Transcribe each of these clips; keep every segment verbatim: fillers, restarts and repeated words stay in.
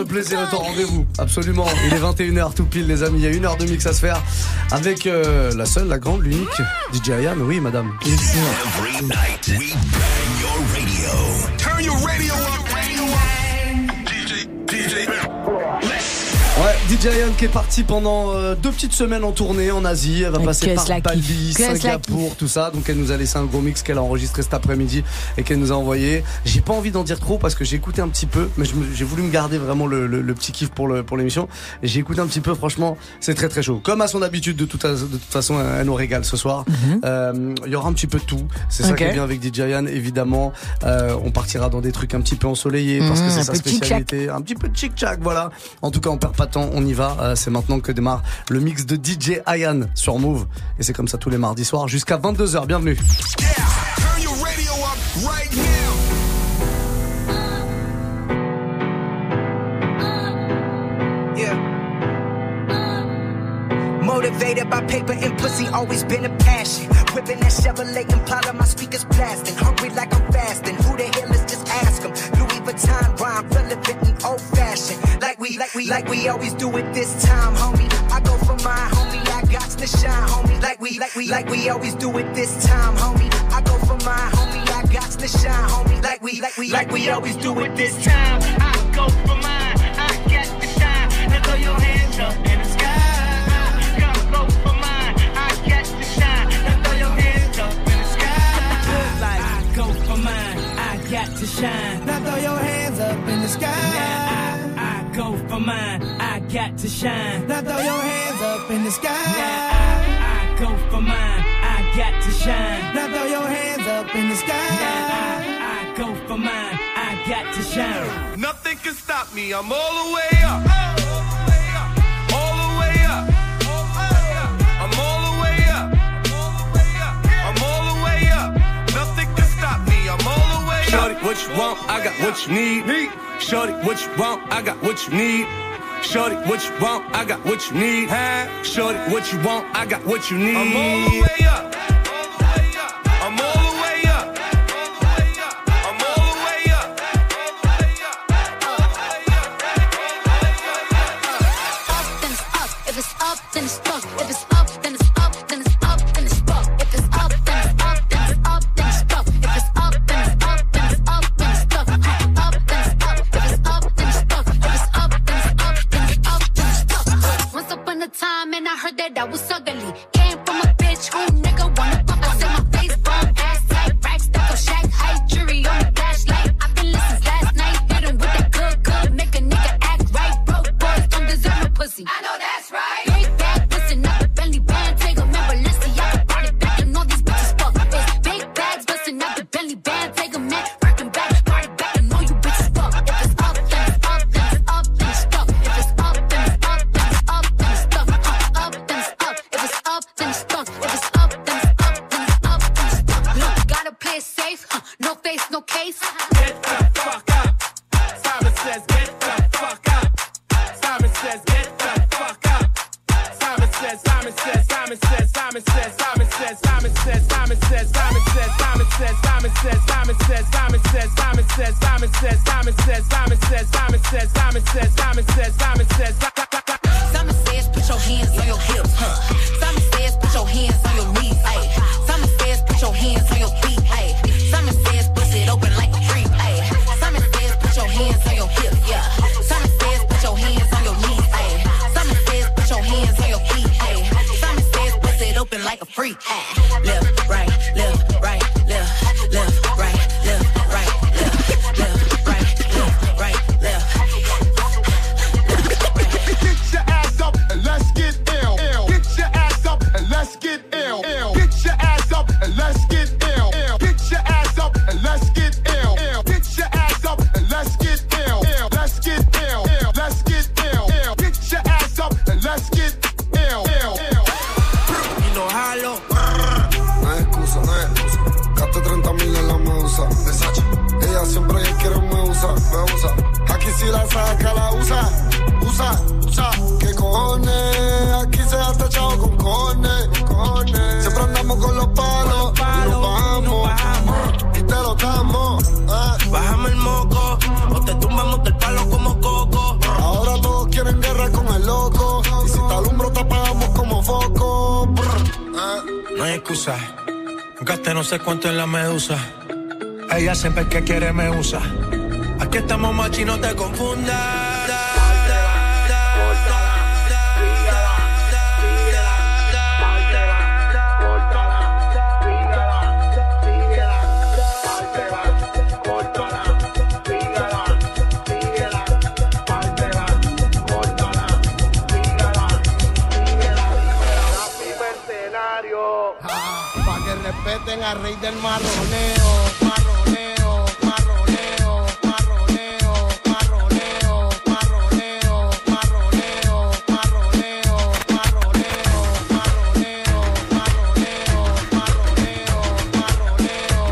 le plaisir est au rendez-vous. Absolument. Il est vingt et une heures tout pile, les amis. Il y a une heure de mix à se faire avec euh, la seule, la grande, l'unique D J Ayane. Oui, madame. Every night we bang your radio. Turn your radio up, radio up. D J, D J. Ouais, D J Ayane qui est partie pendant euh, deux petites semaines en tournée en Asie. Elle va passer par Bali, Singapour, tout ça. Donc elle nous a laissé un gros mix qu'elle a enregistré cet après-midi et qu'elle nous a envoyé. J'ai pas envie d'en dire trop parce que j'ai écouté un petit peu, mais j'ai voulu me garder vraiment le, le, le petit kiff pour, le, pour l'émission. Et j'ai écouté un petit peu, franchement, c'est très très chaud. Comme à son habitude, de toute, de toute façon, elle nous régale ce soir. Il mm-hmm. euh, y aura un petit peu de tout. C'est okay. Ça qui est bien avec D J Ayane, évidemment. Euh, on partira dans des trucs un petit peu ensoleillés parce mmh, que c'est sa spécialité. Un petit peu de chic-chac, voilà. En tout cas, on perd pas temps, on y va, euh, c'est maintenant que démarre le mix de D J Ayane sur Move et c'est comme ça tous les mardis soirs jusqu'à vingt-deux heures. Bienvenue. Yeah, turn your radio up right now. Motivated by paper and pussy, always been a passion. Whipping that Chevrolet Impala, my speakers blasting. Hungry like I'm fasting. Who the hell is just ask 'em? Louis Vuitton rhyme, relevant and old fashioned. Like we, like we, like we always do it this time, homie. I go for mine, homie. I got to shine, homie. Like we, like we, like we always do it this time, homie. I go for mine, homie. I got to shine, homie. Like we, like we, like we always do it this time. I go for mine. I got to shine. Now throw your hands up in the sky. Got to shine. Now throw your hands up in the sky. Now I, I go for mine. I got to shine. Now throw your hands up in the sky. Now I, I go for mine. I got to shine. Now throw your hands up in the sky. Now I, I go for mine. I got to shine. Nothing can stop me. I'm all the way up. Oh. Shorty, what you want? I got what you need. Shorty, what you want? I got what you need. Shorty, what you want? I got what you need. Shorty, what you want? I got what you need. I'm all the way up. I'm all the way up. I'm all the way up. Up then it's up. If it's up then it's stuck. If it's up then it's up then it's up then it's stuck. If it's up then it's up then it's up then it's stuck. If it's up then it's up. Time and I heard that I was ugly. Came from a bitch who nigga wanna fuck. I said my face bum, ass tight, racks stuck on shack height, jury on the flashlight. I've been lit since last night, hit 'em with that good, good, make a nigga act right. Broke boys don't deserve no pussy. I know that's right. Great bag, listen up, the Bentley band, take a member, listen, y'all can body back and all these bitches fuck. It's big bags, bustin' up the Bentley band, take a man. No face, no case. Get the fuck up. Simon says get the fuck up. Simon says get the fuck up. Simon says, Simon says, Simon says, Simon says, Simon says, Simon says, Simon says, Simon says, Simon says, Simon says, Simon says, Simon says, Simon says, Simon says, Simon says, Simon says, Simon says, Simon says, Simon says, Simon says, Simon says, put your hands on your hips, huh? Simon says, put your hands on your knees, ayy. Simon says, put your hands on your feet, ayy. Simon says, bust it open like a freak, ayy. Simon says, put your hands on your hips, yeah. Simon says, put your hands on your knees, ayy. Simon says, put your hands on your feet, ayy. Simon says, bust it open like a freak, ayy. Left, right, left, right, left, left, right, left, right, left, left, right, left, right, left, left, right. Get your ass up and let's get ill. Get your ass up and let's get ill. Get your ass up and let's get ill. Let's get ill, ill. Get your ass up and let's get ill, ill. Let's get ill, ill. Let's get ill, ill. Get your ass up and let's get ill, ill. Y lo jalo. No hay excusa, no hay excusa. Gaste treinta mil en la musa. Versace. Ella siempre quiere me usa, me usa. Aquí si la saca la usa, usa, usa. Que cojones, aquí se ha tachado con cojones, cojones. Siempre andamos con los palos, y nos vamos. Te lo damos, eh. Bájame el moco, o te tumbamos del palo como coco. excusa. Gasté no sé cuánto en la medusa. Ella siempre que quiere me usa. Aquí estamos machi, no te confundas. Respeten al rey del marroneo, marroneo, marroneo, marroneo, marroneo, marroneo, marroneo, marroneo, marroneo, marroneo, marroneo, marroneo, marroneo, marroneo, marroneo, marroneo.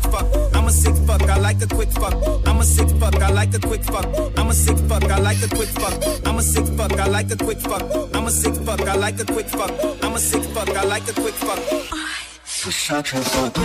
quick fuck. I'm a sick fuck. I like a quick fuck. I'm a sick fuck. I like a quick fuck. I'm a sick fuck. I like a quick fuck. I'm a sick fuck. I like a quick fuck. I'm a sick fuck. I like a quick fuck. I'm a sick fuck. I like a quick fuck. For such a fuck.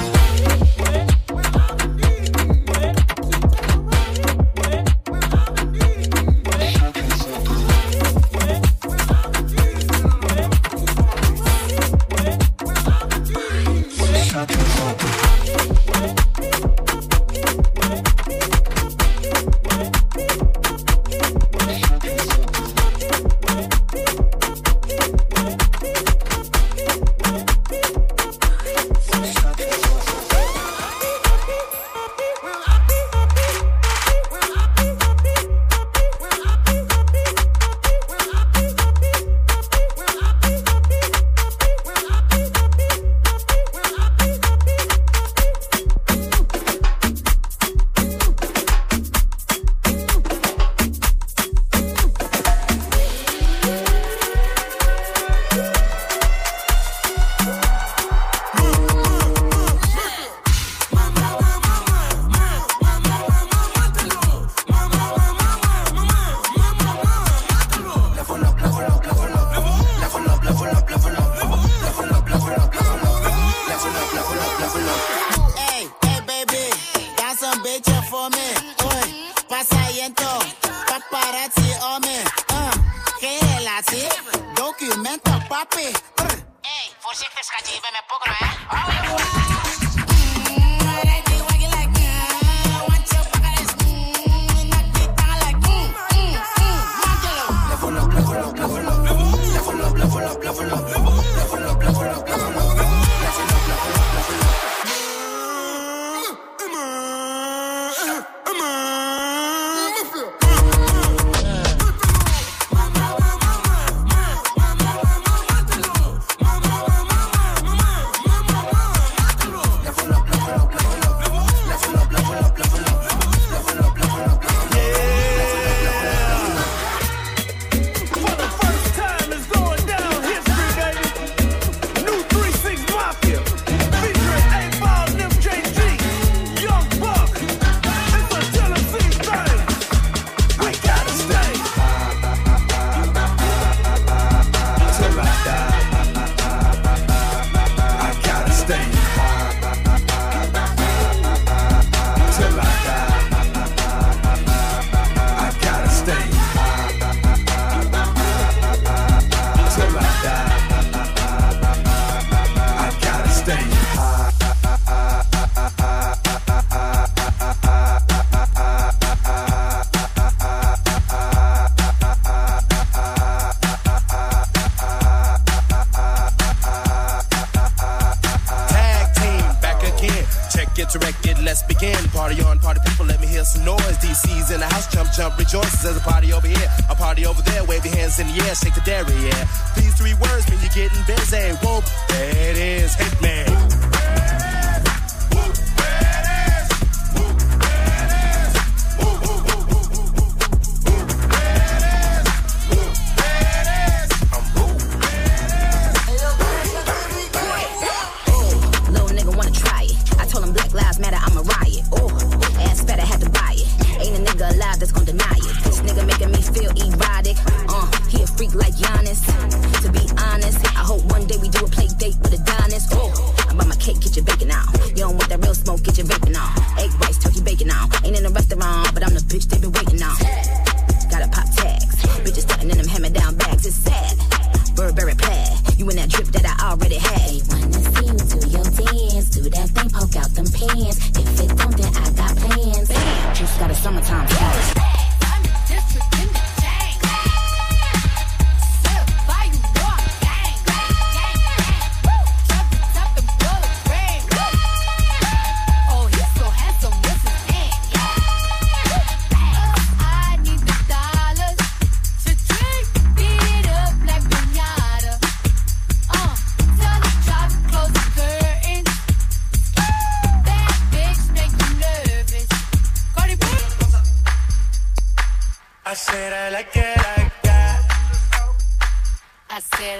I said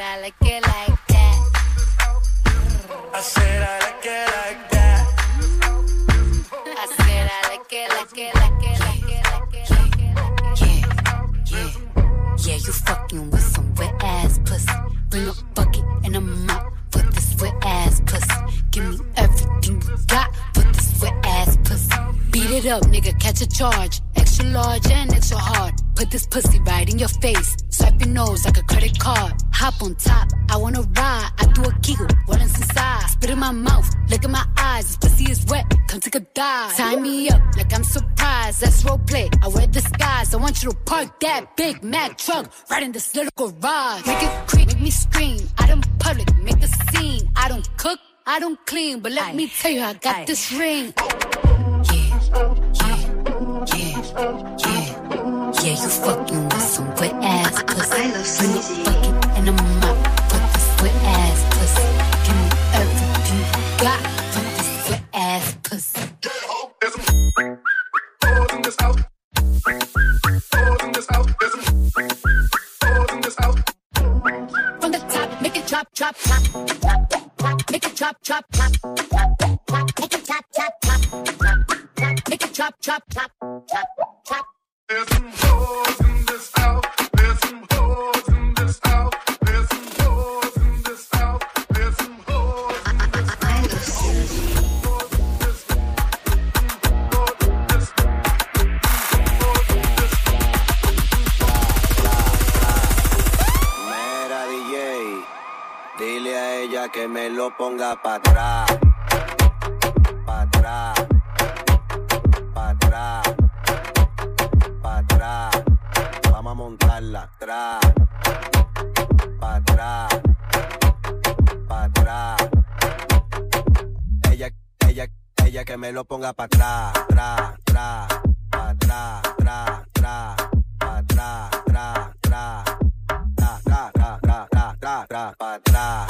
I like it like that. it up, nigga, catch a charge. Extra large and extra hard. Put this pussy right in your face. Swipe your nose like a credit card. Hop on top, I wanna ride. I do a giggle, what is inside? Spit in my mouth, look in my eyes. This pussy is wet, come take a dive. Tie me up like I'm surprised. That's roleplay, I wear disguise. I want you to park that Big Mac truck right in this little garage. Make it creep, make me scream. I don't public, make a scene. I don't cook, I don't clean. But let Aye. me tell you, I got Aye. this ring. Yeah, yeah. Yeah, yeah, yeah, you fucking with some wet ass pussy. I, I, I love sneezy. Bring it and I'm up. Fuck this wet ass pussy. Give me everything you got. Fuck this wet ass pussy. Dead hoe is a balls in this house. Balls in this house. There's a balls in this house. From the top, make it drop, drop, drop, drop, drop, drop. Make it drop, drop, drop, drop, drop, drop. Make it drop, drop, drop, drop, drop. Make it chop, chop, chop, chop, chop. There's some hoes in this house. There's some hoes in this house. There's some hoes in this house. There's some hoes in this house. I love. Mera D J, dile a ella que me lo ponga pa' atrás. Pa' atrás. Para atrás, para atrás, vamos a montarla atrás, para atrás, para atrás. Ella, ella, ella que me lo ponga para atrás, atrás, atrás, para atrás, atrás, atrás, para atrás, atrás, atrás, atrás, atrás, atrás, atrás, para atrás, atrás, atrás.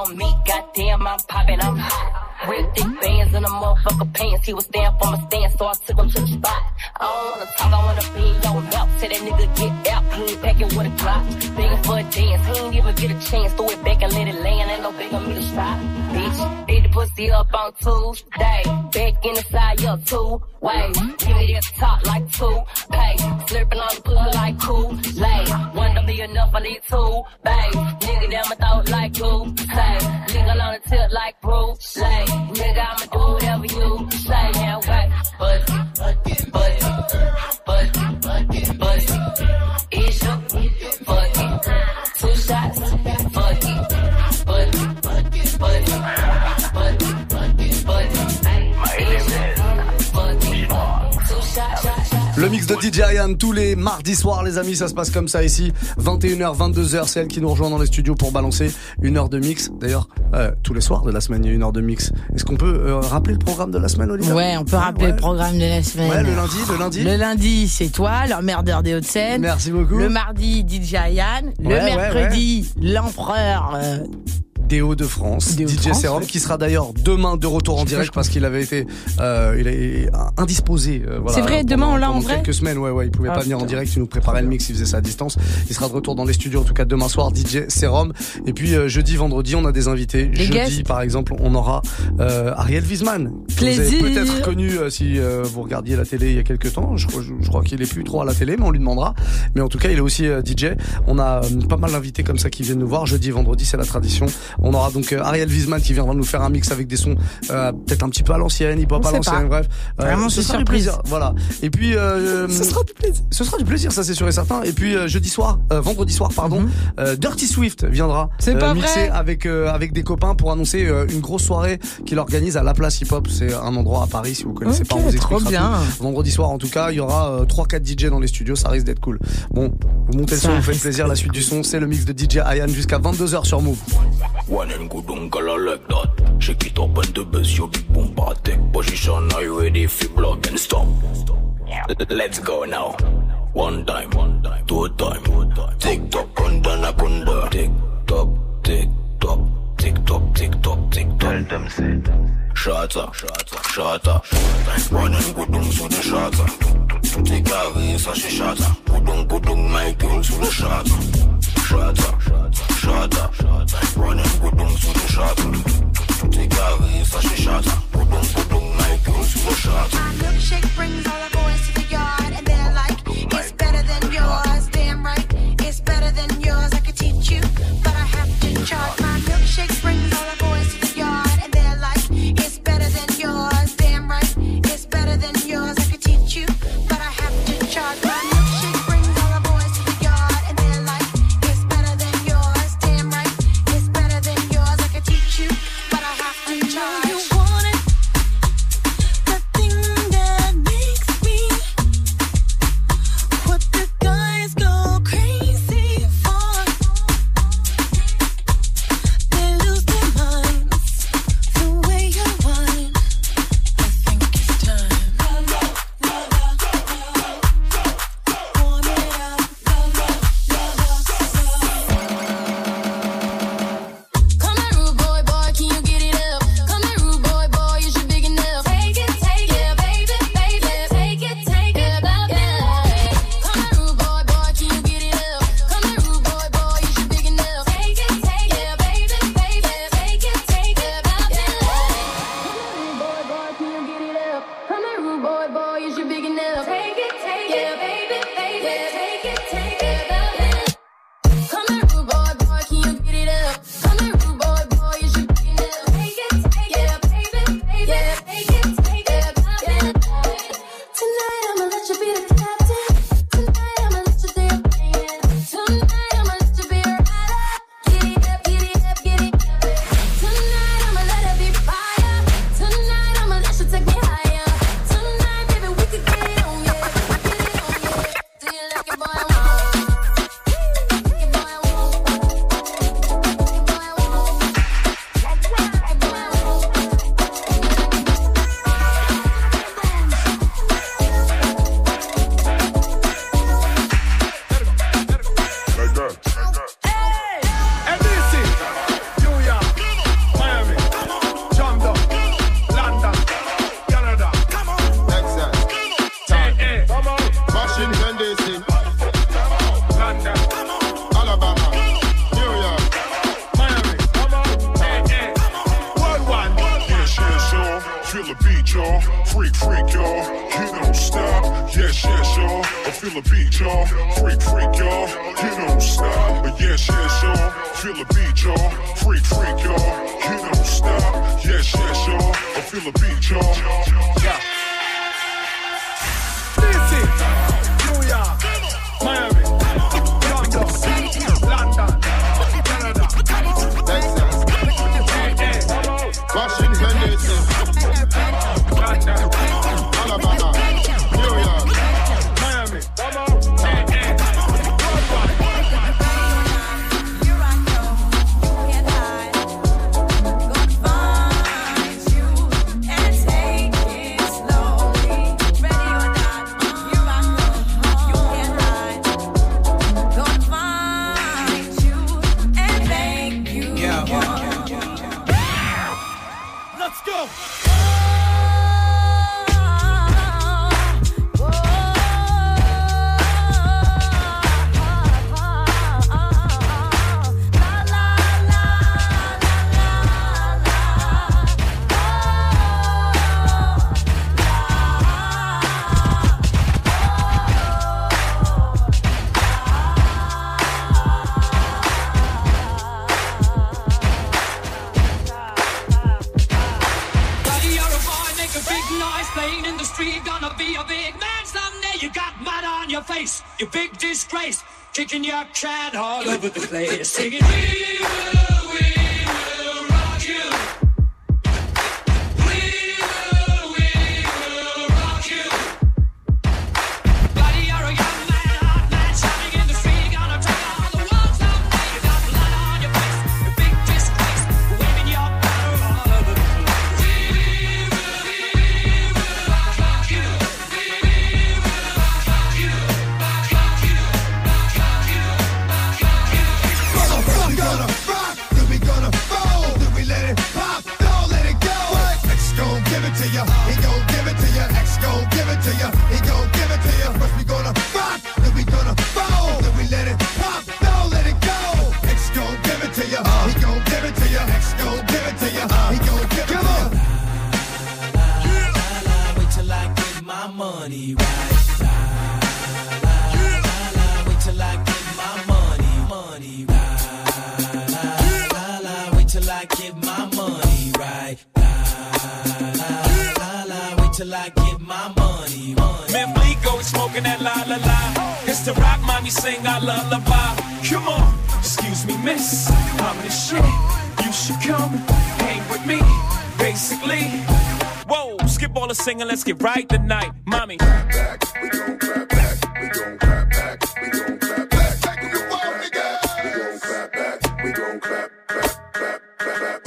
On me, goddamn, I'm poppin', I'm hot. Real thick bands in a motherfucker pants. He was stand for my stand, so I took him to the spot. I don't wanna talk, I wanna be your mouth. Said that nigga get out, he ain't packin' with a Glock. Begging for a dance, he ain't even get a chance. Throw it back and let it land, ain't no begging me to stop. Bitch, did the pussy up on Tuesday. Back inside your two ways. Give me that top like two pay. Slurpin' on the pussy like Kool-Aid. One don't be enough, I need two, babe. Nigga down my throat like glue. Say, nigga on the tip like Bruce. Say, nigga, I'ma do whatever you say. Now what? But, but, but, but, but, but, it's your fucking two shots, fucking, but, but, but, but, but, but, fucking two shots. Le mix de D J Ayane tous les mardis soirs, les amis, ça se passe comme ça ici. vingt et une heures, vingt-deux heures, c'est elle qui nous rejoint dans les studios pour balancer une heure de mix. D'ailleurs, euh, tous les soirs de la semaine, il y a une heure de mix. Est-ce qu'on peut euh, rappeler le programme de la semaine, Olivier ? Ouais, on peut rappeler ouais. le programme de la semaine. Ouais, le lundi, le lundi. Le lundi, c'est toi, l'emmerdeur des Hauts-de-Seine. Merci beaucoup. Le mardi, D J Ayane. Le ouais, mercredi, ouais, ouais. l'empereur... Euh... des Hauts-de-France, D J Serum, qui sera d'ailleurs demain de retour en direct parce qu'il avait été euh, il est indisposé. Euh, voilà, c'est vrai, pendant, demain on l'a en vrai. Quelques semaines, ouais, ouais, il pouvait ah, pas putain. venir en direct. Il nous préparait le mix, il faisait ça à distance. Il sera de retour dans les studios en tout cas demain soir, D J Serum. Et puis euh, jeudi, vendredi, on a des invités. Les jeudi, guests. par exemple, on aura euh, Ariel Wiesman. Plaisir. Vous avez peut-être connu euh, si euh, vous regardiez la télé il y a quelques temps. Je, je, je crois qu'il est plus trop à la télé, mais on lui demandera. Mais en tout cas, il est aussi euh, D J. On a euh, pas mal d'invités comme ça qui viennent nous voir jeudi, vendredi, c'est la tradition. On aura donc Ariel Wiesman qui viendra nous faire un mix avec des sons euh, peut-être un petit peu à l'ancienne, hip-hop à l'ancienne, bref. Euh, Vraiment, ce sera du plaisir. Voilà. Et puis, euh, ce sera du plaisir. Ce sera du plaisir, ça c'est sûr et certain. Et puis euh, jeudi soir, euh, vendredi soir, pardon, mm-hmm. euh, Dirty Swift viendra c'est euh, pas mixer vrai. avec euh, avec des copains pour annoncer euh, une grosse soirée qu'il organise à La Place Hip-Hop. C'est un endroit à Paris, si vous connaissez okay, pas, on vous expliquera bien. Tout. Vendredi soir, en tout cas, il y aura euh, trois quatre D J dans les studios, ça risque d'être cool. Bon, vous montez le son, vous faites plaisir. La suite du son, c'est le mix de D J Ayane jusqu'à vingt-deux heures sur Move. One and good uncle, I like that. Shake it up and the best, your big boom party. Position, are you ready if you block and stop? Let's go now. One time, one time, two time, two time. Tick tock, kundana kunda. Tick tock, tick tock, tick tock, tick tock, tick tock. Tell them, say them. Shata, shata, shata. One and good uncle, so the shata. t'es carré, ça chez Chata. Goudon, goudon, Michael sous le Chata. Chata, Chata, Ronan, goudon sous le Chata. T'es carré, ça chez Chata. Goudon, goudon, Michael sous le Chata. My milkshake brings all the boys to the yard, and they're like, it's better than yours. Damn right, it's better than yours. I could teach you, but I have to charge. My milkshake brings all the boys to the yard. Singing, we will, we will rock you. We will, we will rock you. Buddy, you're a young man, hot man, shining in the street, gonna take all the world someday. You got blood on your face, a big disgrace, waving your banner all over the place. We will, we will rock, rock you. We will rock, rock you, rock, rock you, rock, rock you. Rock, rock you. Rock, rock you. Rock, rock you. till I get my money. money. Man, Bleak go smoking that la la la. It's the rock mommy sing our lullaby. Come on, excuse me, miss. I'm the shit. You should come hang with me. Basically, whoa, skip all the singing, let's get right tonight, mommy. Clap back, we gon' clap back, we gon' clap back, we gon' clap back, we gon' clap back, we gon' clap back, we gon' clap, clap, clap, clap,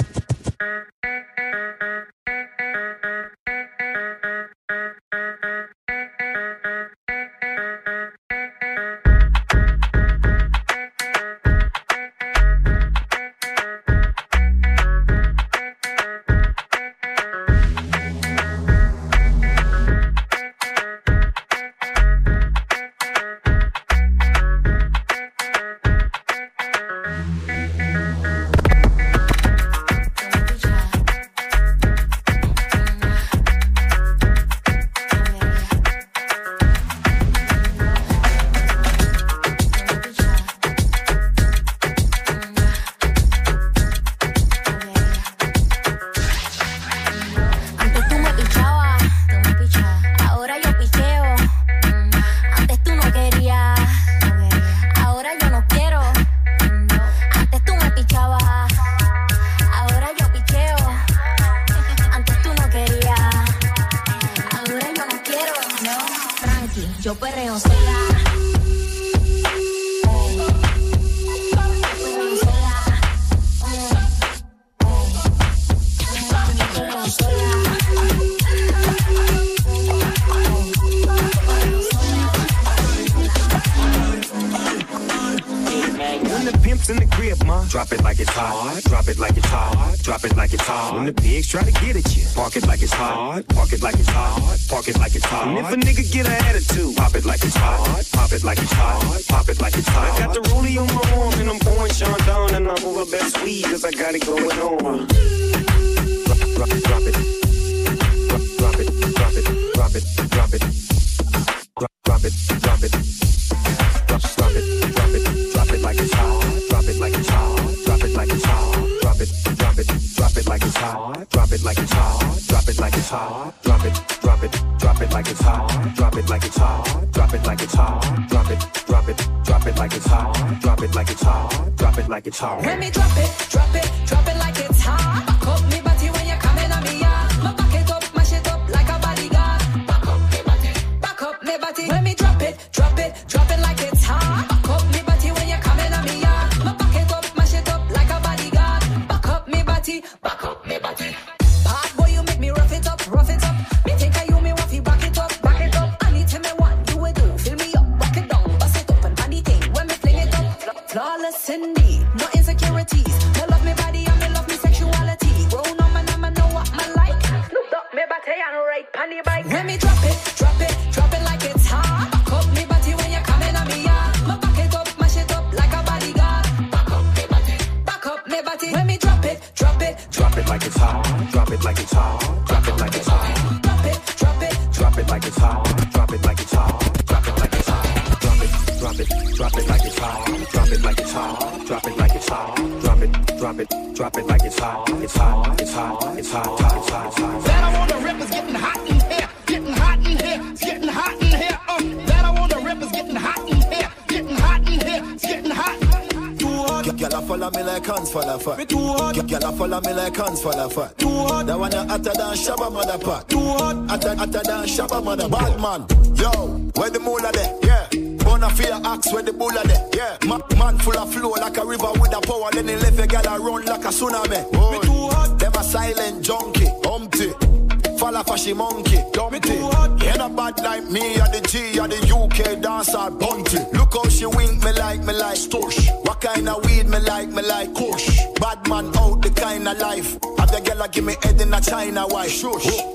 China white, shush,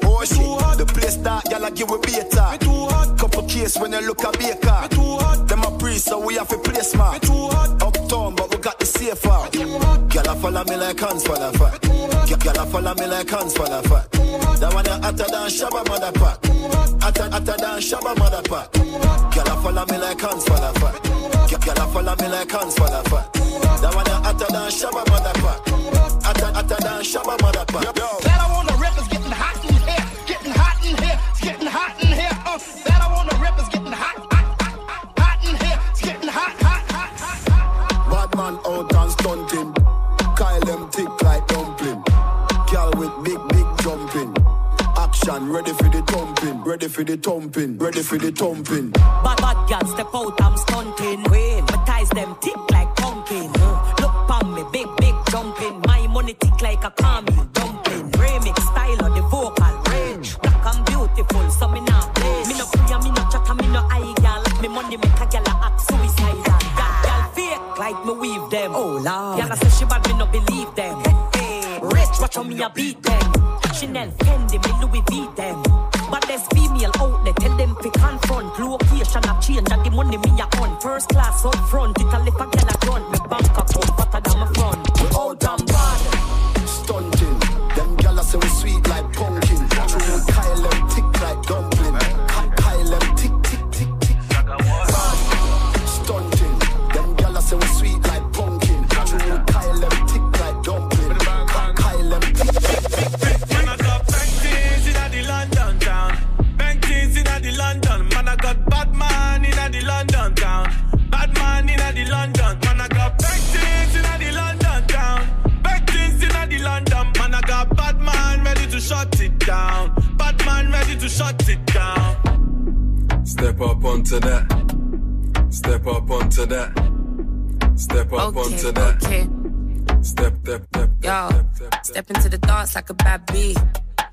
oh shit, the place that y'all give with beta. Couple case when you look at Baker. Them a priest, so we have a place, man. Uptown, but we got the safe out. Y'all follow me like hands for the fat. Y'all follow me like hands for the fat. That one a hotter than Shabba motherfuck. Hotter, hotter than Shabba motherfuck. Y'all follow me like hands for the fat. Y'all follow me like hands for the fat. That one a hotter than Shabba motherfuck. Hotter, hotter than Shabba motherfuck. That I want. Getting hot in here, getting hot in here. song that I wanna rip is getting hot, hot, hot, hot in here. It's getting hot, hot, hot, hot, hot. Bad man out and stunting. Kyle them thick like dumpling. Girl with big, big jumping. Action ready for the thumping. Ready for the thumping. Ready for the thumping. Bad, bad girl step out, I'm stunting. Queen, my ties them thick like pumpkin. Uh, look pon me, big, big jumping. My money thick like a caramel dumpling. Remix style of the vocal range. Black and beautiful, so me not place. Me no prayer, me no chatter, me no eye girl. Me money make a girl act suicidal. Girl, girl fake like me weave them. Oh lord, girl I say she bad, me no believe them. Rich, watch how me a beat them. Chanel, Fendi, me Louis V them. But there's female out there, tell them fi confront. Location a change and the money me a on. First class up front, it a lip a girl a grunt. Me bank account fatter than my front. We all damn bad, stunting. Them gyal a say we sweet like pumpkin. True with Kyle them tick like dumpling. Kyle them tick tick tick tick. Bad, stunting. Them gyal a say we sweet like pumpkin. True with Kyle them tick like dumpling. Kyle them tick tick tick tick. Man I got bankies inna the London town. Bankies inna the London. Man I got bad man inna the London town. Bad man inna the London. Man I got bankies inna the London town. Bankies inna the London. Man I got bad man ready to shut it down. Bad man ready to shut it down. Step up onto that. Step up onto that. Step up okay, onto that. Okay. Step, step, step, yo, step, step into the dance like a bad bee.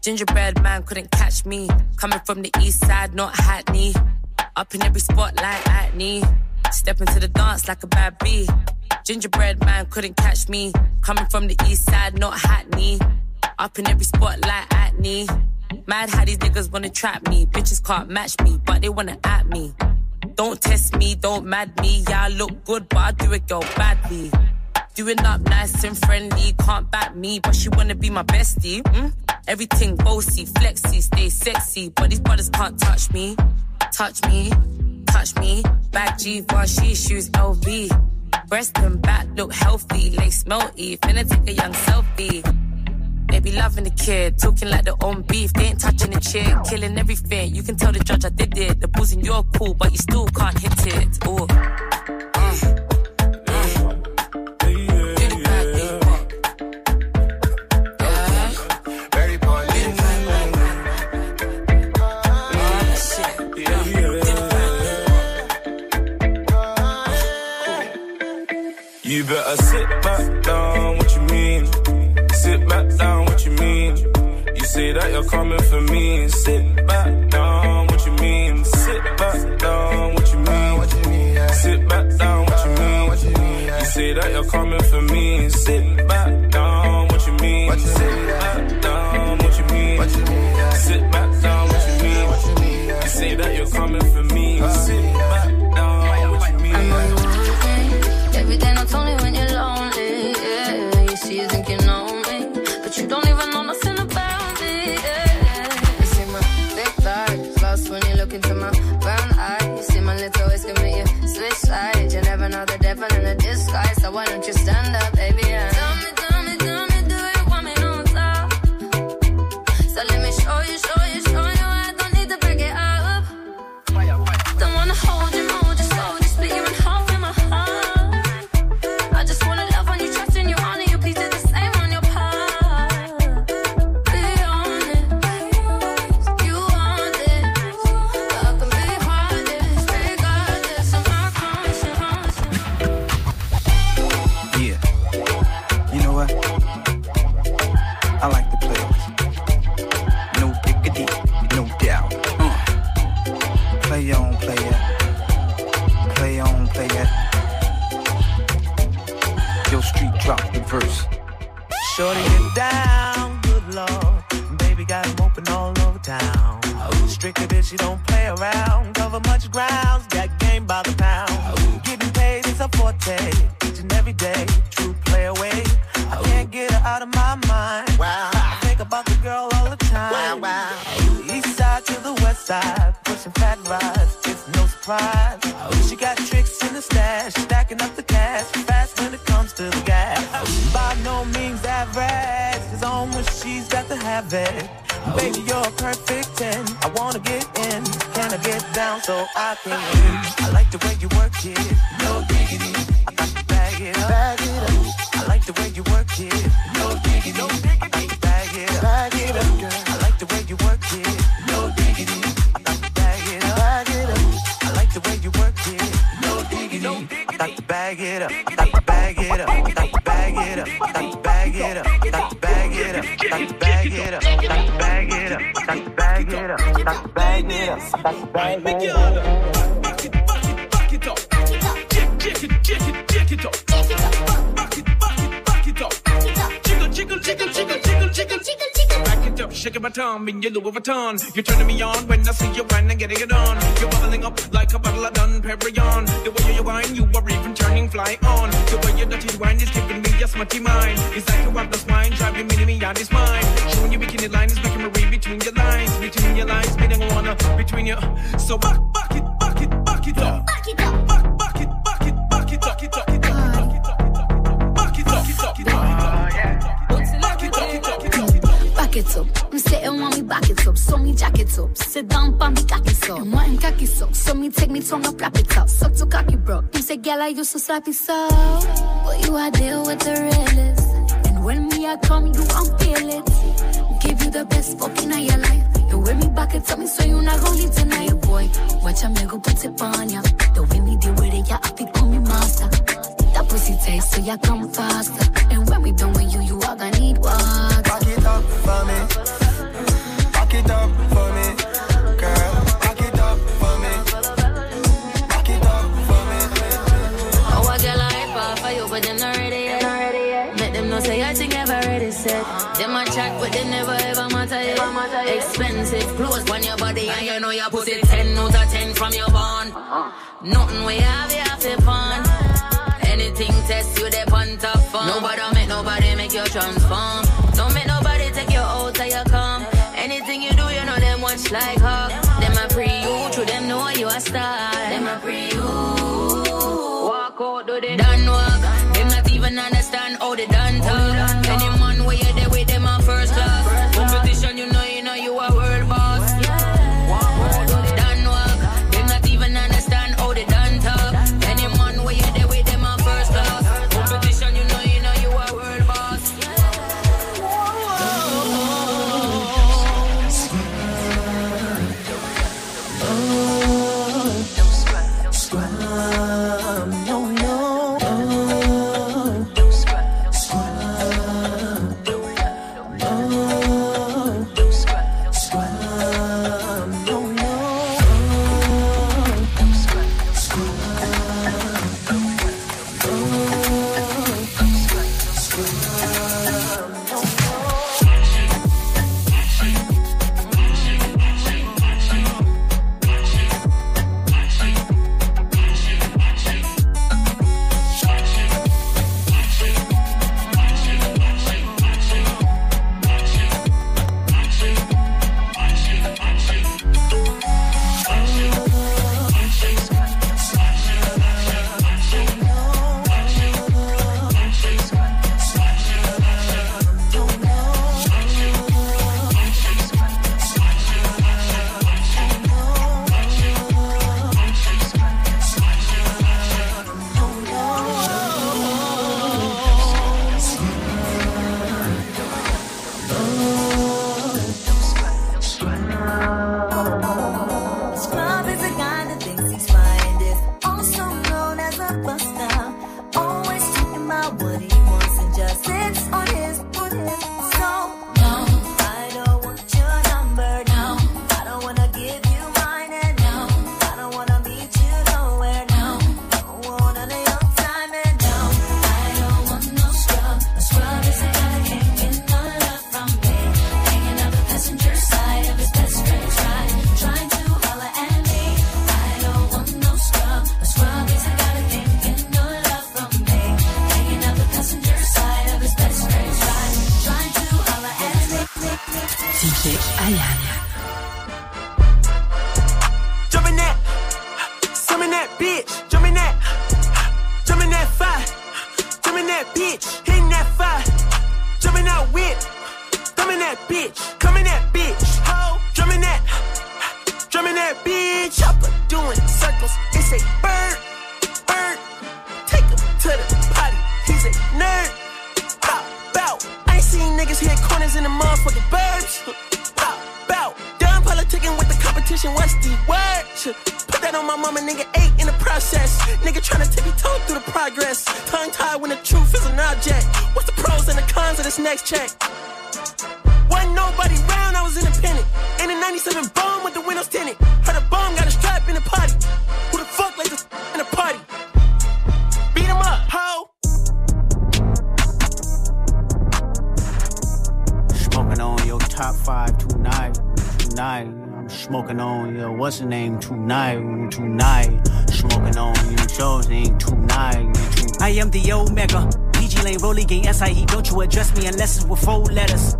Gingerbread man couldn't catch me. Coming from the east side, not Hackney. Up in every spotlight, Hackney. Step into the dance like a bad bee. Gingerbread man couldn't catch me. Coming from the east side, not Hackney. Up in every spotlight, Hackney. Mad how these niggas wanna trap me. Bitches can't match me, but they wanna at me. Don't test me, don't mad me. Yeah, I look good, but I do it, girl, badly. Doing up nice and friendly, can't back me, but she wanna be my bestie. Mm? Everything bossy, flexy, stay sexy, but these brothers can't touch me. Touch me, touch me. Back Givenchy, shoes L V. Breast and back look healthy, lace melty, finna take a young selfie. They be loving the kid, talking like their own beef, they ain't touching the chick, killing everything. You can tell the judge I did it. The booze in your cool, but you still can't hit it. Oh. Mm. You better sit back down, what you mean? Sit back down, what you mean? You say that you're coming for me. Sit back down, what you mean? Sit back down, what you mean? Sit back down, what you mean? You say that you're coming for me. Sit back down, what you mean? Sit back down, what you mean? Sit back down, what you mean? You say that you're coming for me. Sit back down, what you mean? Everything I told you when you're lonely, yeah. You see you think you know me, but you don't even know nothing about me, yeah. You see my big thighs, lost when you look into my brown eyes. You see my little ways can make you switch sides. You never know the devil in a disguise, so why don't you stand up, baby, yeah. Tell me, tell me, tell me, do you want me on top? So let me show you, show you, show you, I don't need to break it up. Don't wanna hold you more, just hold you, split you in half in my heart. I just wanna love on you, trust in you, honor you, please do the same on your part. Be honest, you want it. I can be heartless, regardless of my conscience. Yeah, you know what? I like the players. No diggity, no doubt. Mm. Play on, player. Play on, player. Street drop the verse. Shorty get down, good lord. Baby got him open all over town. Ooh. Strictly bitch, she don't play around. Cover much grounds, got game by the pound. Ooh. Getting paid is a forte. Each and every day, true play away. I can't get her out of my mind. Wow. I think about the girl all the time. Wow, wow. East side to the west side, pushing fat rides, it's no surprise. Ooh. She got tricks in the stash, stacking up the cash, fast when it comes to the gas. Ooh. By no means average, 'cause only she's got to have it. Ooh. Baby, you're a perfect ten. I wanna get in, can I down so I can win. I like the way you work it, no diggity. I got to bag it up, bag it up. I like the way you work it, no diggity. I got to bag it up, bag it up. Girl. I like the way you work it, no diggity. I got to bag it up, bag it up. I like the way you work it, no diggity. I got to bag it up, I got to bag it up, I got to bag it up, I got to bag it up, I got to bag it up, I got to bag it up, I got to bag it up, I got to bag it up, I got to bag it up, I got to bag it up. Back it, back it, back it up. Check it, check it, check it up. Back it, back it, back it up. Jiggle, jiggle, jiggle, jiggle, jiggle, jiggle, jiggle, jiggle. Back it up, shaking my tongue in your Louis Vuitton. You're turning me on when I see you wine and getting it on. You're bubbling up like a bottle of Dom Perignon. The way you wine, you are even turning fly on. The way your dirty wine is keeping me a smutty mind. It's like you have the swine driving me to me on this mind. Showing you bikini line is making me read between your lines, between your lines, me don't wanna between your. So back, back it, back it, back it up, back it up, back, back it, back it, back it, back it, back it, back it, back it, back it. Back it up, me say I want me back it up. So me jack it up, sit down pa me khaki sock. And want khaki sock, so me take me tongue and flap it up. Suck to khaki bro, you say girl I used to slap it up, but you are there with the realest. And when me I come, you won't feel it. Give you the best fucking of your life. And when me back it up, me so you not gon' leave tonight, boy. Watch a me go put it on ya. The way me deal with it, ya I be call me master. That pussy taste, so ya come faster. And when we done with you, you all gonna need water. Back it up for me. Back it up for me. Girl, back it up for me. Back it up for me. Oh, I got a hype off for you, but they're not ready yet. Not ready yet. Make them know say I think I've already said. They might chat, but they never ever matter yet. Matter expensive yet. Clothes on your body, and you know you put it ten out of ten from your bond. Uh-huh. Nothing we have, you have to pawn. Anything test you, they on top form. Nobody make nobody make you transform. Don't make nobody take you out till you come. Anything you do, you know them watch like hawk. Them a pre you, true them know you a star. Them a pre you. Walk out, do they done work. Them not even understand how they done talk. Any man where you there with them on first class. Competition, you know you know you a world boss. Done work. Them not even understand how they done talk. Any man where you there with them on first class. Competition, you know you know you a world boss. Drumming that big chopper, doing circles. It's a bird, bird. Take him to the potty, he's a nerd. Pop out. I ain't seen niggas hit corners in the motherfucking burbs. Pop out. Done politicking with the competition, what's the word? Put that on my mama, nigga eight in the process. Nigga tryna tippy-toe through the progress. Tongue-tied when the truth is an object. What's the pros and the cons of this next check? Wasn't nobody round, I was independent. In the ninety-seven bomb with the windows tinted. Heard a bomb, got a strap in the potty. Who the fuck like this in a party? Beat him up, ho! Smoking on your top five tonight, tonight. I'm smoking on your what's the name tonight, tonight. Smoking on your show's name tonight, tonight. I am the Omega. D G Lane, Rolly Gang, S I E. Don't you address me unless it's with four letters.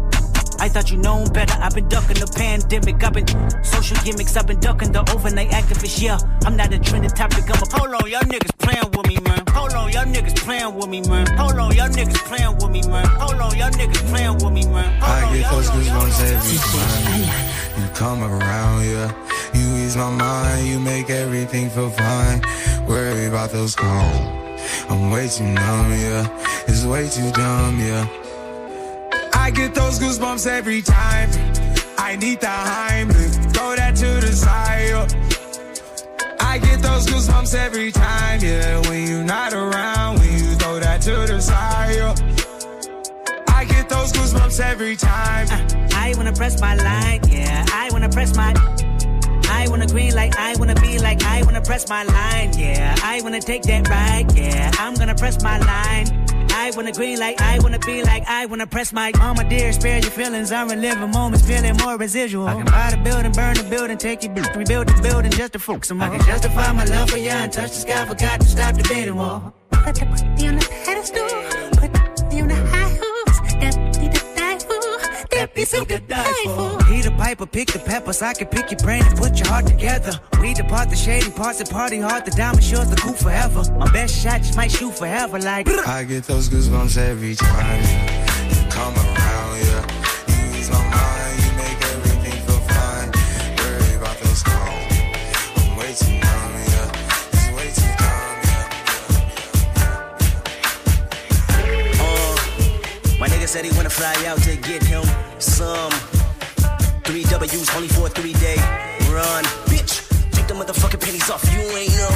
I thought you known better. I've been ducking the pandemic. I've been social gimmicks. I've been ducking the overnight activists. Yeah, I'm not a trending topic. I'm a hold on, y'all niggas playing with me, man. Hold on, y'all niggas playing with me, man. Hold on, y'all niggas playing with me, man. Hold on, y'all niggas playing with me, man. Hold on, y'all niggas playing with me, man. Hold on, I get those goosebumps every time you come around, yeah. You ease my mind. You make everything feel fine. Worry about those calls. I'm way too numb, yeah. It's way too dumb, yeah. I get those goosebumps every time. I need the Heimlich, throw that to the side. I get those goosebumps every time, yeah. When you're not around, when you throw that to the side. I get those goosebumps every time. Uh, I wanna press my line, yeah. I wanna press my. I wanna green like I wanna be like I wanna press my line, yeah. I wanna take that ride, yeah. I'm gonna press my line. I wanna green like I wanna be like I wanna press my arm, my dear, spare your feelings. I'm reliving moments, feeling more residual. I can buy the building, burn the building, take your bitch, rebuild the building just to fuck some more. I can justify my love for you and touch the sky, forgot to stop the beating wall. Put the pussy on the pedestal, put the pussy on the high hoops. That pussy to die for, that be so good die for. Heat a piper, pick the peppers, I can pick your brain and put your heart together. We depart the shady parts and party hard, the diamond shows the cool forever. My best shot just might shoot forever like. I get those goosebumps every time you come around, yeah. You ease my mind, you make everything feel fine. Worry about those calls, I'm way too numb, yeah. It's way too dumb, yeah. Uh, my nigga said he wanna fly out to get him some. Three W's only for a three-day run. Bitch, take the motherfucking pennies off. You ain't no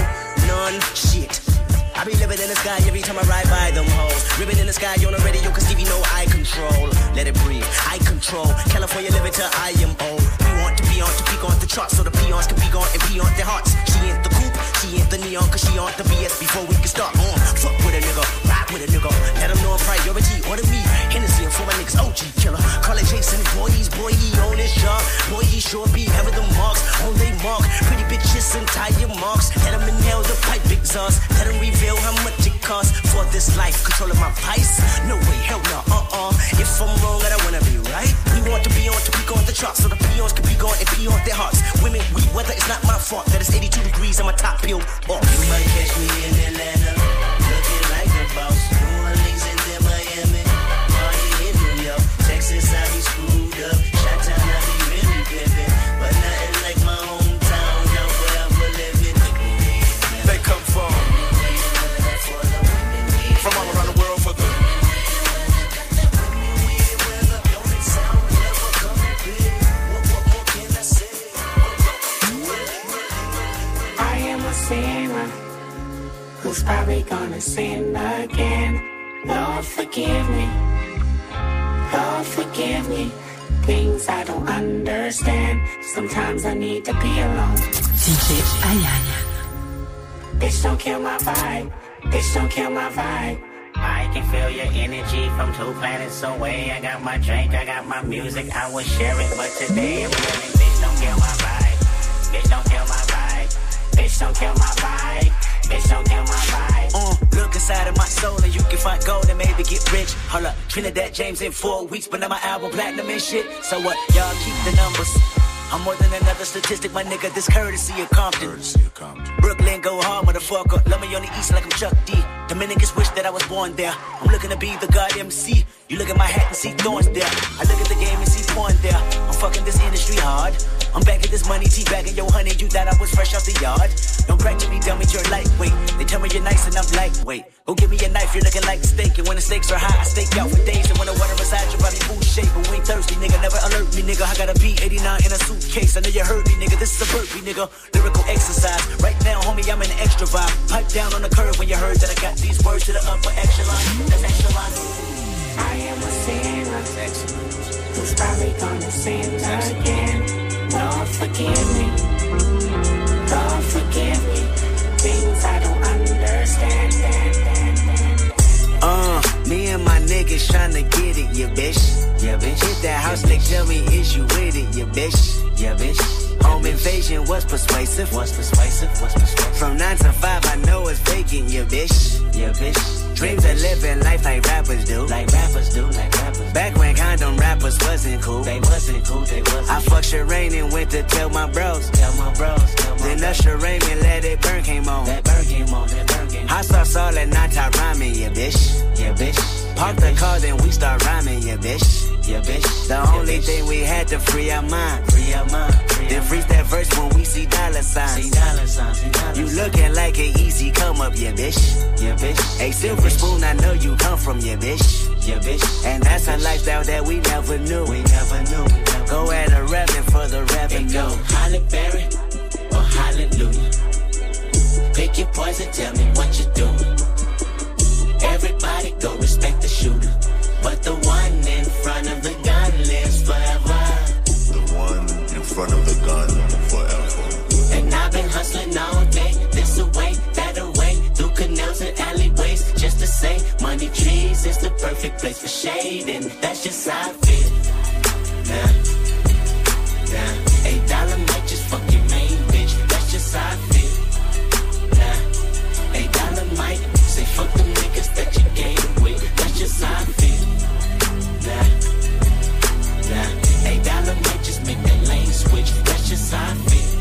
none shit. I be living in the sky every time I ride by them hoes. Ribbon in the sky on the radio, cause T V know I control. Let it breathe, I control. California living till I am old. We want to be on to peak on the charts, so the peons can be gone and pee on their hearts. She ain't the coupe, she ain't the neon, cause she on the B S before we can start on. Fuck with a nigga, rock with a nigga. Let them know I'm priority, order me Hennessy and for my niggas, O G killer. Call it Jason, boy, he's boy, he on his job. Boy, he sure be having them marks, on they mark. Pretty bitches and tire marks. Let them inhale the pipe exhaust. Let them reveal how much it costs for this life. Controlling my vice, no way, hell no, uh-uh. If I'm wrong, I don't wanna be right. We want to be on to peak on the charts, so the peons can be gone and pee on their hearts. Women, we weather, it's not my fault that it's eighty-two degrees and my top peel off. You might catch me in Atlanta, looking like the boss. New Orleans and then Miami, party in New York. Texas, I be screwed up. Chi-town, I be really pimping, but nothing like my hometown. Now forever living. They come from from all around the world for the. Sinner, who's probably gonna sin again. Lord, forgive me. Lord, forgive me. Things I don't understand. Sometimes I need to be alone. D J Ayane. Bitch, don't kill my vibe. Bitch, don't kill my vibe. I can feel your energy from two planets away. I got my drink, I got my music. I will share it, but today I'm really. Bitch, don't kill my vibe. Bitch, don't kill my vibe. Bitch, don't kill my vibe. Bitch, don't kill my vibe. Mm, look inside of my soul and you can find gold and maybe get rich. Hold up, Trinidad James in four weeks, but now my album platinum and shit. So what? Y'all keep the numbers. I'm more than another statistic, my nigga. This courtesy of Compton. Courtesy of Compton. Brooklyn go hard, motherfucker. Love me on the east like I'm Chuck D. Dominicans wish that I was born there. I'm looking to be the god M C. You look at my hat and see thorns there. I look at the game and see porn there. I'm fucking this industry hard. I'm back at this money, T-bagging your honey. You thought I was fresh off the yard. Don't practice me, tell me you're lightweight. They tell me you're nice and I'm lightweight. Go give me a knife, you're looking like steak. And when the stakes are high, I stake out for days. And when the water resides, your body food shape. But we ain't thirsty, nigga, never alert me, nigga. I got a P eighty-nine in a suitcase. I know you heard me, nigga, this is a burpee, nigga. Lyrical exercise. Right now, homie, I'm in an extra vibe. Pipe down on the curb when you heard that I got these words to the upper echelon. That's echelon. I am a sinner. Who's probably gonna sin again? Lord, forgive me. Lord, forgive me. Things I don't understand. Uh, me and my niggas tryna get it, you bitch. Yeah, bitch. Hit that house, yeah, nigga, tell me, is you with it, you bitch? Yeah, bitch. Home invasion was persuasive. Was persuasive. Was persuasive. From nine to five, I know it's vacant, you bitch. Yeah, bitch. Dreams yeah, bitch. Of living life like rappers do. Like rappers do. Like rappers. Back when condom rappers wasn't cool. They wasn't cool. They wasn't. I fucked Shireen and went to tell my bros. Tell my bros. Tell my then us Shireen and let it burn came on. That burn came on. That burn came on. I saw Saul and I taught rhyming, you bitch. Yeah, bitch. Park the car, then we start rhyming, yeah, bitch. Yeah, bitch. The yeah, only bitch. Thing we had to free our mind. Free our mind. Free then freeze that verse when we see dollar signs. See dollar signs. See dollar you signs. Looking like an easy come up, yeah, bitch. Yeah, bitch. A silver yeah, spoon, I know you come from, yeah, bitch. Yeah, bitch. And that's yeah, a lifestyle that we never knew. We never knew. We never go knew. At a revenue for the revenue. It go Holly Berry or Hallelujah. Pick your poison, tell me what you doing. Everybody go respect the shooter, but the one in front of the gun lives forever. The one in front of the gun forever. And I've been hustling all day, this away, that away, through canals and alleyways, just to say, money trees is the perfect place for shade, and that's just how I feel. Nah, nah, eight dollar might just fuck your main bitch, that's just how I feel. Nah, eight dollar might say fuck the niggas that you game with, that's just how I feel. Nah, nah, eight dollar might just make that lane switch, that's just how I feel.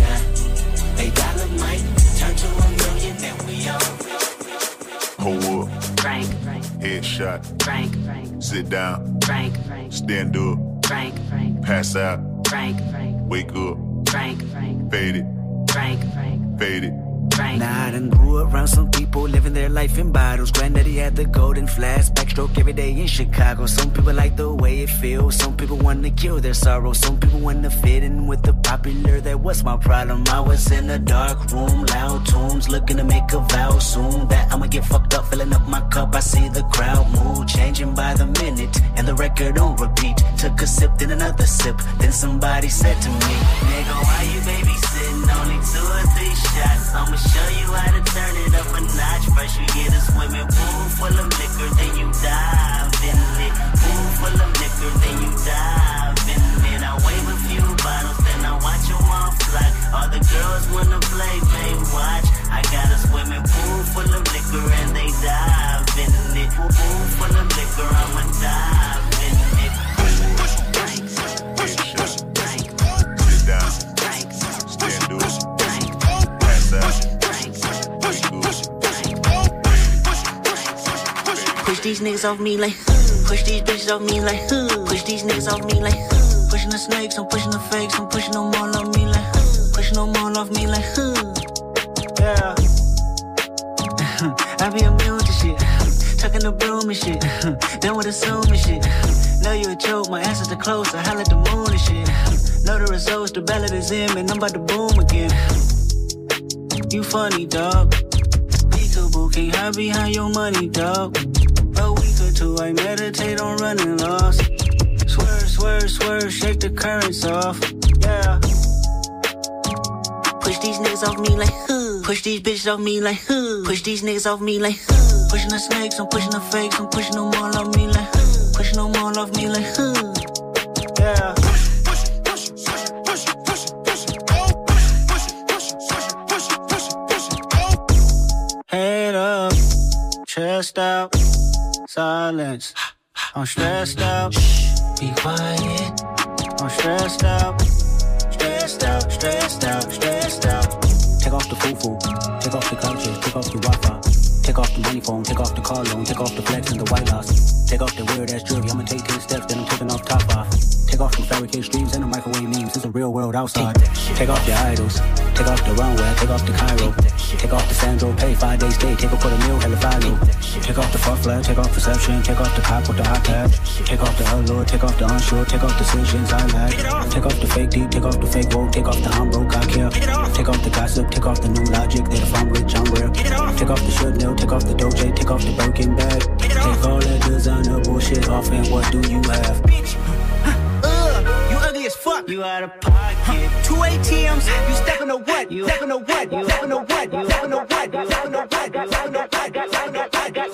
Nah, eight dollar might turn to a million that we all rich, rich, rich. Hold up, Frank, Frank. Headshot, Frank, Frank. Sit down, Frank, Frank. Stand up, Frank, Frank. Pass out, Frank, Frank. Wake up, Frank, Frank. Fade it, Frank, Frank. Fade it. Right. Nah, I done grew around some people living their life in bottles. Granddaddy had the golden flask, backstroke every day in Chicago. Some people like the way it feels. Some people want to kill their sorrow. Some people want to fit in with the popular. That was my problem. I was in a dark room, loud tunes, looking to make a vow soon that I'ma get fucked up, filling up my cup. I see the crowd move, changing by the minute, and the record on repeat. Took a sip, then another sip, then somebody said to me, nigga, why you babysitting? Only two or three shots. I'ma show you how to turn it up a notch. First you get a swimming pool full of liquor, then you dive in it. Pool full of liquor, then you dive in it. I wave a few bottles, then I watch them all fly. All the girls wanna play, they watch. I got a swimming pool full of liquor and they dive in it. Pool full of liquor, I'ma dive in it. Push, push, push, push, push, push, push. Sit down, stand loose. Push these niggas off me like, push these bitches off me like, push these niggas off me like, pushing the snakes, I'm pushing the fakes, I'm pushing them all off me like, pushing them all off me like, yeah. I be immune to shit, tucking the broom and shit, done with assuming shit. Know you a joke, my answers are close, I holler at the moon and shit. Know the results, the ballad is in, and I'm about to boom again. You funny, dog. Peekaboo, can't hide behind your money, dog. A week or two, I meditate on running lost. Swerve, swerve, swerve, shake the currents off. Yeah. Push these niggas off me like, huh. Push these bitches off me like, huh. Push these niggas off me like, huh. Pushing the snakes, I'm pushing the fakes, I'm pushing them all off me like, huh. Pushing them all off me like, huh. Yeah. Head up, chest out, silence. I'm stressed out. Shh, be quiet. I'm stressed out, stressed out, stressed out, stressed out. Take off the foo-foo, take off the couches, take off the Wi-Fi. Take off the money phone, take off the car loan, take off the flex and the white loss. Take off the weird ass jewelry, I'ma take ten steps, then I'm taking off top off. Take off from fabricated dreams and the microwave memes, it's a real world outside. Take off your idols, take off the runway, take off the Cairo. Take off the Sandro, pay five days stay, take off for the meal, hella follow. Take off the fuck flag, take off perception, take off the cop with the iPad. Take off the hello, take off the unsure, take off decisions I lack. Take off the fake deep, take off the fake woke, take off the I'm broke, I care. Take off the gossip, take off the new logic, that if I'm rich, I'm rare. Take off the should know, take off the doje, take off the Birkin bag. Take all that designer bullshit off and what do you have? Bitch, uh, you ugly as fuck. You out of pocket. Huh. Two A T Ms, you stepping a what? You stepping a what? You stepping a what? You stepping a what? You stepping a what? You stepping a what? You stepping a what? You stepping a what? You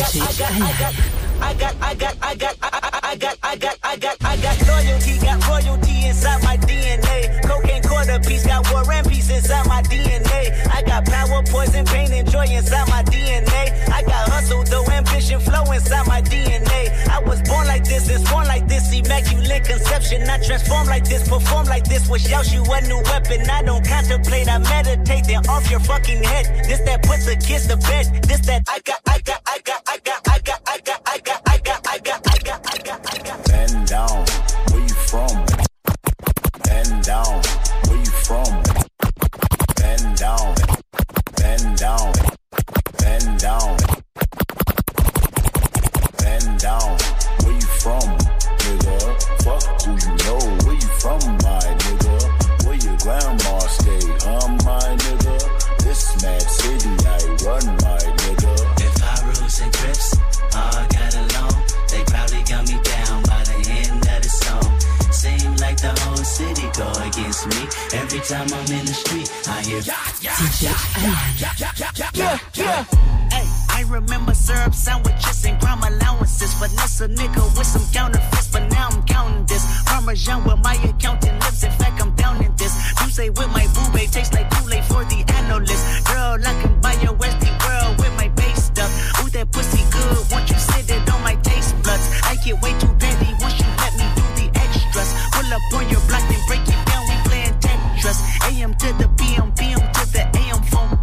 stepping a what? You I got, I got, I got, I got, I got, I got, I got loyalty, got royalty inside my D N A. Cocaine quarter piece, got war and peace inside my D N A. I got power, poison, pain, and joy inside my D N A. I got hustle, though ambition, flow inside my D N A. I was born like this, it's born like this, immaculate conception. I transform like this, perform like this, which yells you a new weapon. I don't contemplate, I meditate, then off your fucking head. This that puts a kiss to bed. This that I got, I got, I got, I got, I got, I got, I got. Bend down, where you from? Bend down, where you from? Bend down, bend down, bend down, bend down, where you from, nigga? Fuck who you know, where you from, my nigga? Where your grandma stay, huh, my nigga? This mad city I run, my nigga. If I rules and grips, all got alone, they probably got me down by the end of the song. Seem like the whole city go against me. Every time I'm in the street, I hear yeah, yeah, yeah, yeah, yeah, yeah, yeah, yeah, yeah. Hey, I remember syrup sandwiches and crime allowances. Vanessa nigga with some counterfeits, but now I'm counting this. Parmesan where my accountant lives, in fact I'm down in this. You say with my boo babe, tastes like Kool-Aid for the analyst. Girl, I can buy your Westie world with my base stuff. Ooh, that pussy good, won't you sit it on my taste buds? I get way too petty once you let me do the extras. Pull up on your block, then break it down, we playing Tetris. A M to the P M, P M to the A M phone.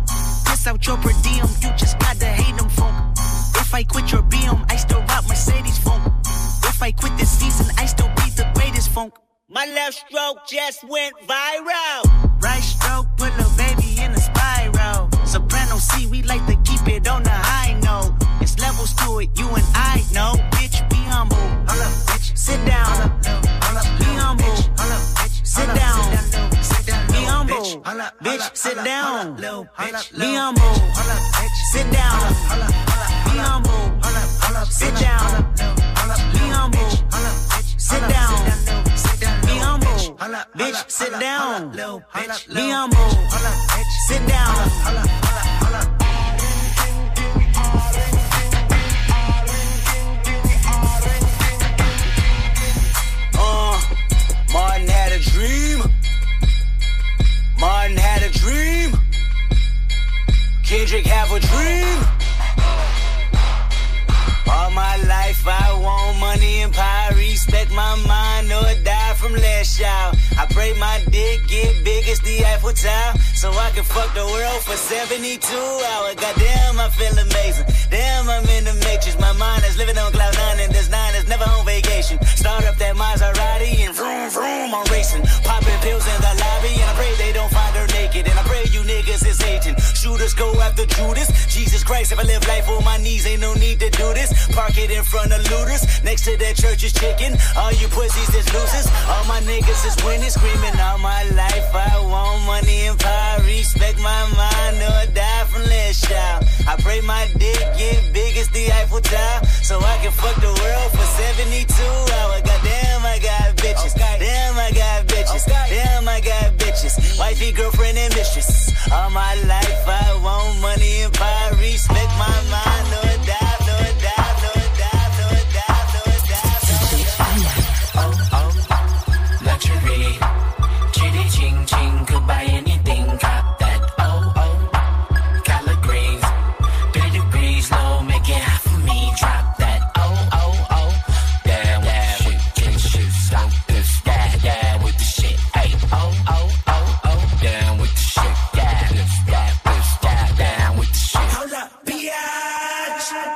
Piss out your per diem, you just gotta hate them phone. If I quit your B M, I still rock Mercedes phone. If I quit this season, I still be the greatest funk. My left stroke just went viral. Right stroke put a baby in a spiral. Soprano C, we like to keep it on the high note. It's levels to it, you and I know. Bitch, be humble. Hold up, bitch. Sit down. Hold up, no. Hold up, be humble. Hold up, bitch. Sit down. Sit down. Be humble. Bitch, sit down. Be humble. Sit down. Be humble. Sit down. Be humble. Sit down. Bitch, sit down. Be humble. Sit down. Martin had a dream. Martin had a dream. Kendrick have a dream. All my life I want money and power. Respect my mind or die from last child. I pray my dick get big as the Eiffel Tower, so I can fuck the world for seventy-two hours. Goddamn, I feel amazing. Damn, I'm in the matrix. My mind is living on cloud nine, and this nine is never on vacation. Start up that Maserati and vroom vroom, I'm racing. Popping pills in the lobby, and I pray they don't find her naked. And I pray you niggas is hating. Shooters go after Judas. Jesus Christ, if I live life on my knees, ain't no need to do this. Park it in front of looters. Next to that church is chicken. All you pussies is losers. All my niggas is winning. Screaming all my life. I want money and power. Respect my mind or die from last child. I pray my dick get big as the Eiffel Tower, so I can fuck the world for seventy-two hours. Goddamn, I got bitches. Damn, I got bitches. Damn, I got bitches. Wifey, girlfriend, and mistress. All my life I want money and power. Respect my mind or die.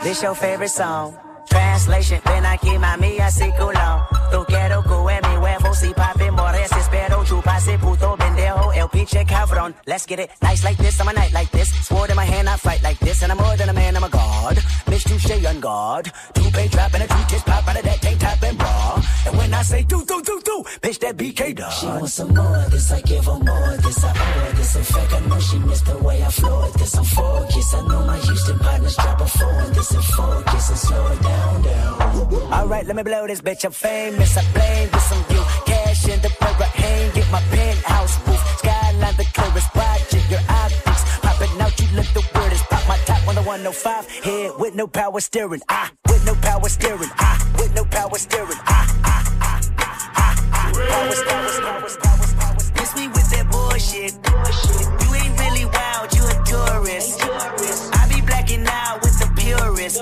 this your favorite song. Translation, ven aquí mami, así culón. Tú quiero que mi huevo, si papi mores, espero chupase puto bendejo, el pinche cabrón. Let's get it, nice like this, I'm a night like this. Sword in my hand, I fight like this, and I'm more than a man, I'm a god. Bitch, touche on guard. Two-pay trap and a two-tits pop out of that tank top and bra. And when I say do, do, do, do, bitch, that B K done. She wants some more of this, I give her more of this, I order this. In fact, I know she missed the way I floored this. I'm focused, I know my Houston partners drop a four in this. And focus and slow it down. Alright, let me blow this bitch, I'm famous, I blame this on you. Cash in the hang, get my penthouse roof. Skyline the clearest, watching your optics. Popping out, you look the weirdest. Pop my top on the one oh five, head with no power steering. Ah, with no power steering. Ah, with no power steering. Ah, ah, ah, ah, ah, ah. Miss me with that bullshit. You ain't really wild, you a tourist. I be blacking out with the purists.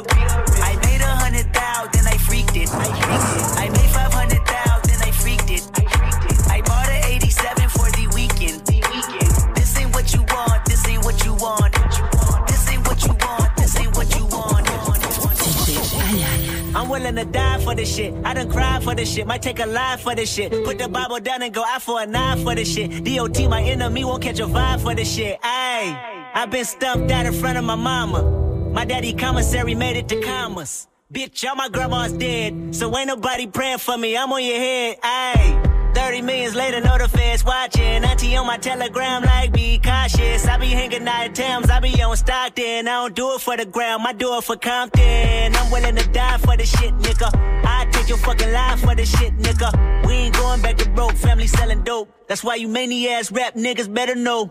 I made a hundred thousand, then I freaked it. I freaked it. I made five hundred thousand, then I freaked it. I freaked it. I bought an eighty-seven for the weekend. The weekend. This ain't what you want. This ain't what you want. This ain't what you want. This ain't what you want. I'm willing to die for this shit. I done cried for this shit. Might take a lie for this shit. Put the Bible down and go out for a nine for this shit. D O T, my enemy, won't catch a vibe for this shit. Ayy, I been stumped out in front of my mama. My daddy commissary made it to commas. Bitch, all my grandma's dead. So ain't nobody praying for me, I'm on your head, ayy. thirty millions later, know the feds watching. Auntie on my telegram like, be cautious. I be hanging out at Tams, I be on Stockton. I don't do it for the gram, I do it for Compton. I'm willing to die for this shit, nigga. I take your fucking life for this shit, nigga. We ain't going back to broke, family selling dope. That's why you many-ass rap niggas better know.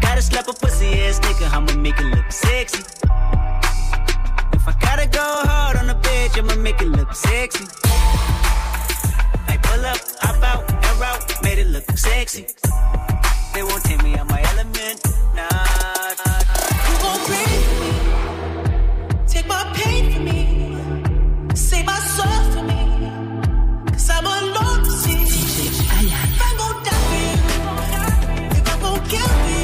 Gotta slap a pussy ass nigga, I'ma make it look sexy. If I gotta go hard on the bitch, I'ma make it look sexy. I pull up, hop out, and route, made it look sexy. They won't take me out my element, nah. You won't breathe for me, take my pain for me, save my soul for me, cause I'm alone to see. If I gon' die for you, if I gon' kill you.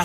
I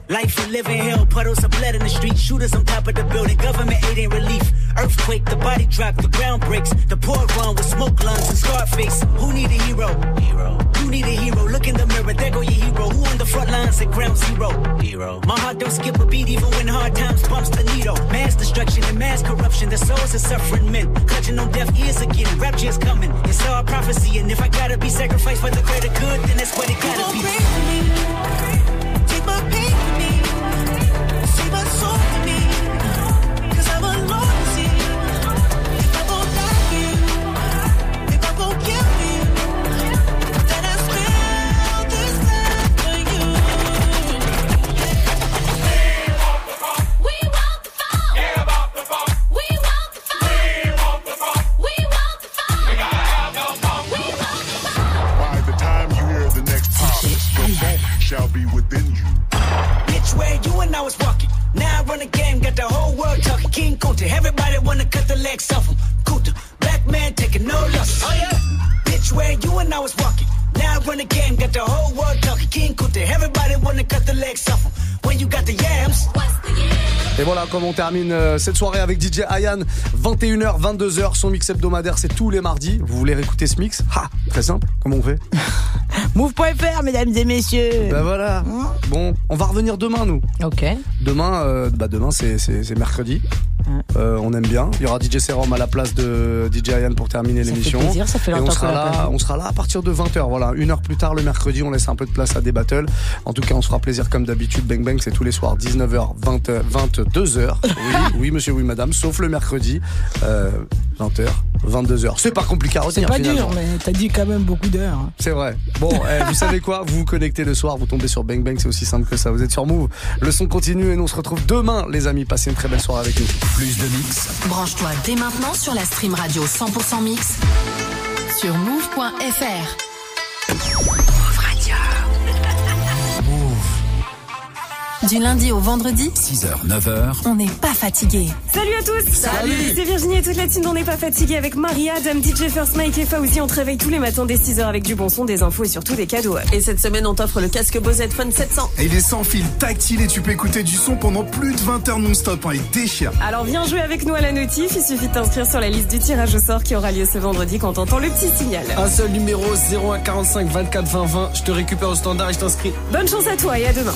Life we live in hell, puddles of blood in the street. Shooters on top of the building, government aid ain't relief. Earthquake, the body drop, the ground breaks. The poor run with smoke lungs and scarred face. Who need a hero? Hero. You need a hero, look in the mirror, there go your hero. Who on the front lines at ground zero? Hero. My heart don't skip a beat even when hard times bumps the needle. Mass destruction and mass corruption, the souls are suffering men. Clutching on deaf ears again, rapture is coming. It's all prophecy, and if I gotta be sacrificed for the greater good, then that's what it gotta be. Take my pain for me, save my soul for me, cause I'm alone to see. If I gon' die for you, if I gon' kill you, shall be within you. Bitch, where you and I was walking. Now I run the game, got the whole world talking. King Kunta, everybody wanna cut the legs off him. Kunta, black man taking no losses. Oh yeah. Bitch, where you and I was walking. Now I run the game, got the whole world talking. King Kunta, everybody wanna cut the legs off him. When you got the yams. What's the yams? Et voilà comme on termine euh, cette soirée avec D J Ayane. Vingt et une heures, vingt-deux heures, son mix hebdomadaire, c'est tous les mardis. Vous voulez réécouter ce mix? Ha, très simple, comment on fait? Move point F R, mesdames et messieurs. Ben voilà, bon, on va revenir demain nous. Ok. Demain, euh, bah demain c'est, c'est, c'est mercredi. Euh, on aime bien. Il y aura D J Serum à la place de D J Ayane pour terminer ça l'émission. Fait plaisir, ça fait longtemps. Et on sera là, on sera là à partir de vingt heures. Voilà, une heure plus tard le mercredi, on laisse un peu de place à des battles. En tout cas, on se fera plaisir comme d'habitude. Bang bang, c'est tous les soirs dix-neuf heures, vingt, vingt-deux heures. Oui, oui monsieur, oui madame. Sauf le mercredi, euh, vingt heures, vingt-deux heures. C'est pas compliqué à retenir. C'est pas finalement dur, mais t'as dit quand même beaucoup d'heures. C'est vrai. Bon, eh, vous savez quoi ? Vous vous connectez le soir, vous tombez sur Bang Bang, c'est aussi simple que ça. Vous êtes sur Move. Le son continue et nous on se retrouve demain, les amis. Passez une très belle soirée avec nous. Plus de mix. Branche-toi dès maintenant sur la stream radio cent pour cent mix sur move point F R. Move Radio. Move. Du lundi au vendredi, six heures neuf heures, on n'est pas fatigué. Salut à tous. Salut. C'est Virginie et toute la team d'On n'est pas fatigué avec Marie-Adam, D J First Mike et Fauzi. On te réveille tous les matins dès six heures avec du bon son, des infos et surtout des cadeaux. Et cette semaine, on t'offre le casque Bose Headphones sept cents. Et il est sans fil tactile et tu peux écouter du son pendant plus de vingt heures non-stop. Hein, il déchire. Alors viens jouer avec nous à la notif. Il suffit de t'inscrire sur la liste du tirage au sort qui aura lieu ce vendredi quand t'entends le petit signal. Un seul numéro, zéro un quarante-cinq vingt-quatre vingt vingt. Je te récupère au standard et je t'inscris. Bonne chance à toi et à demain.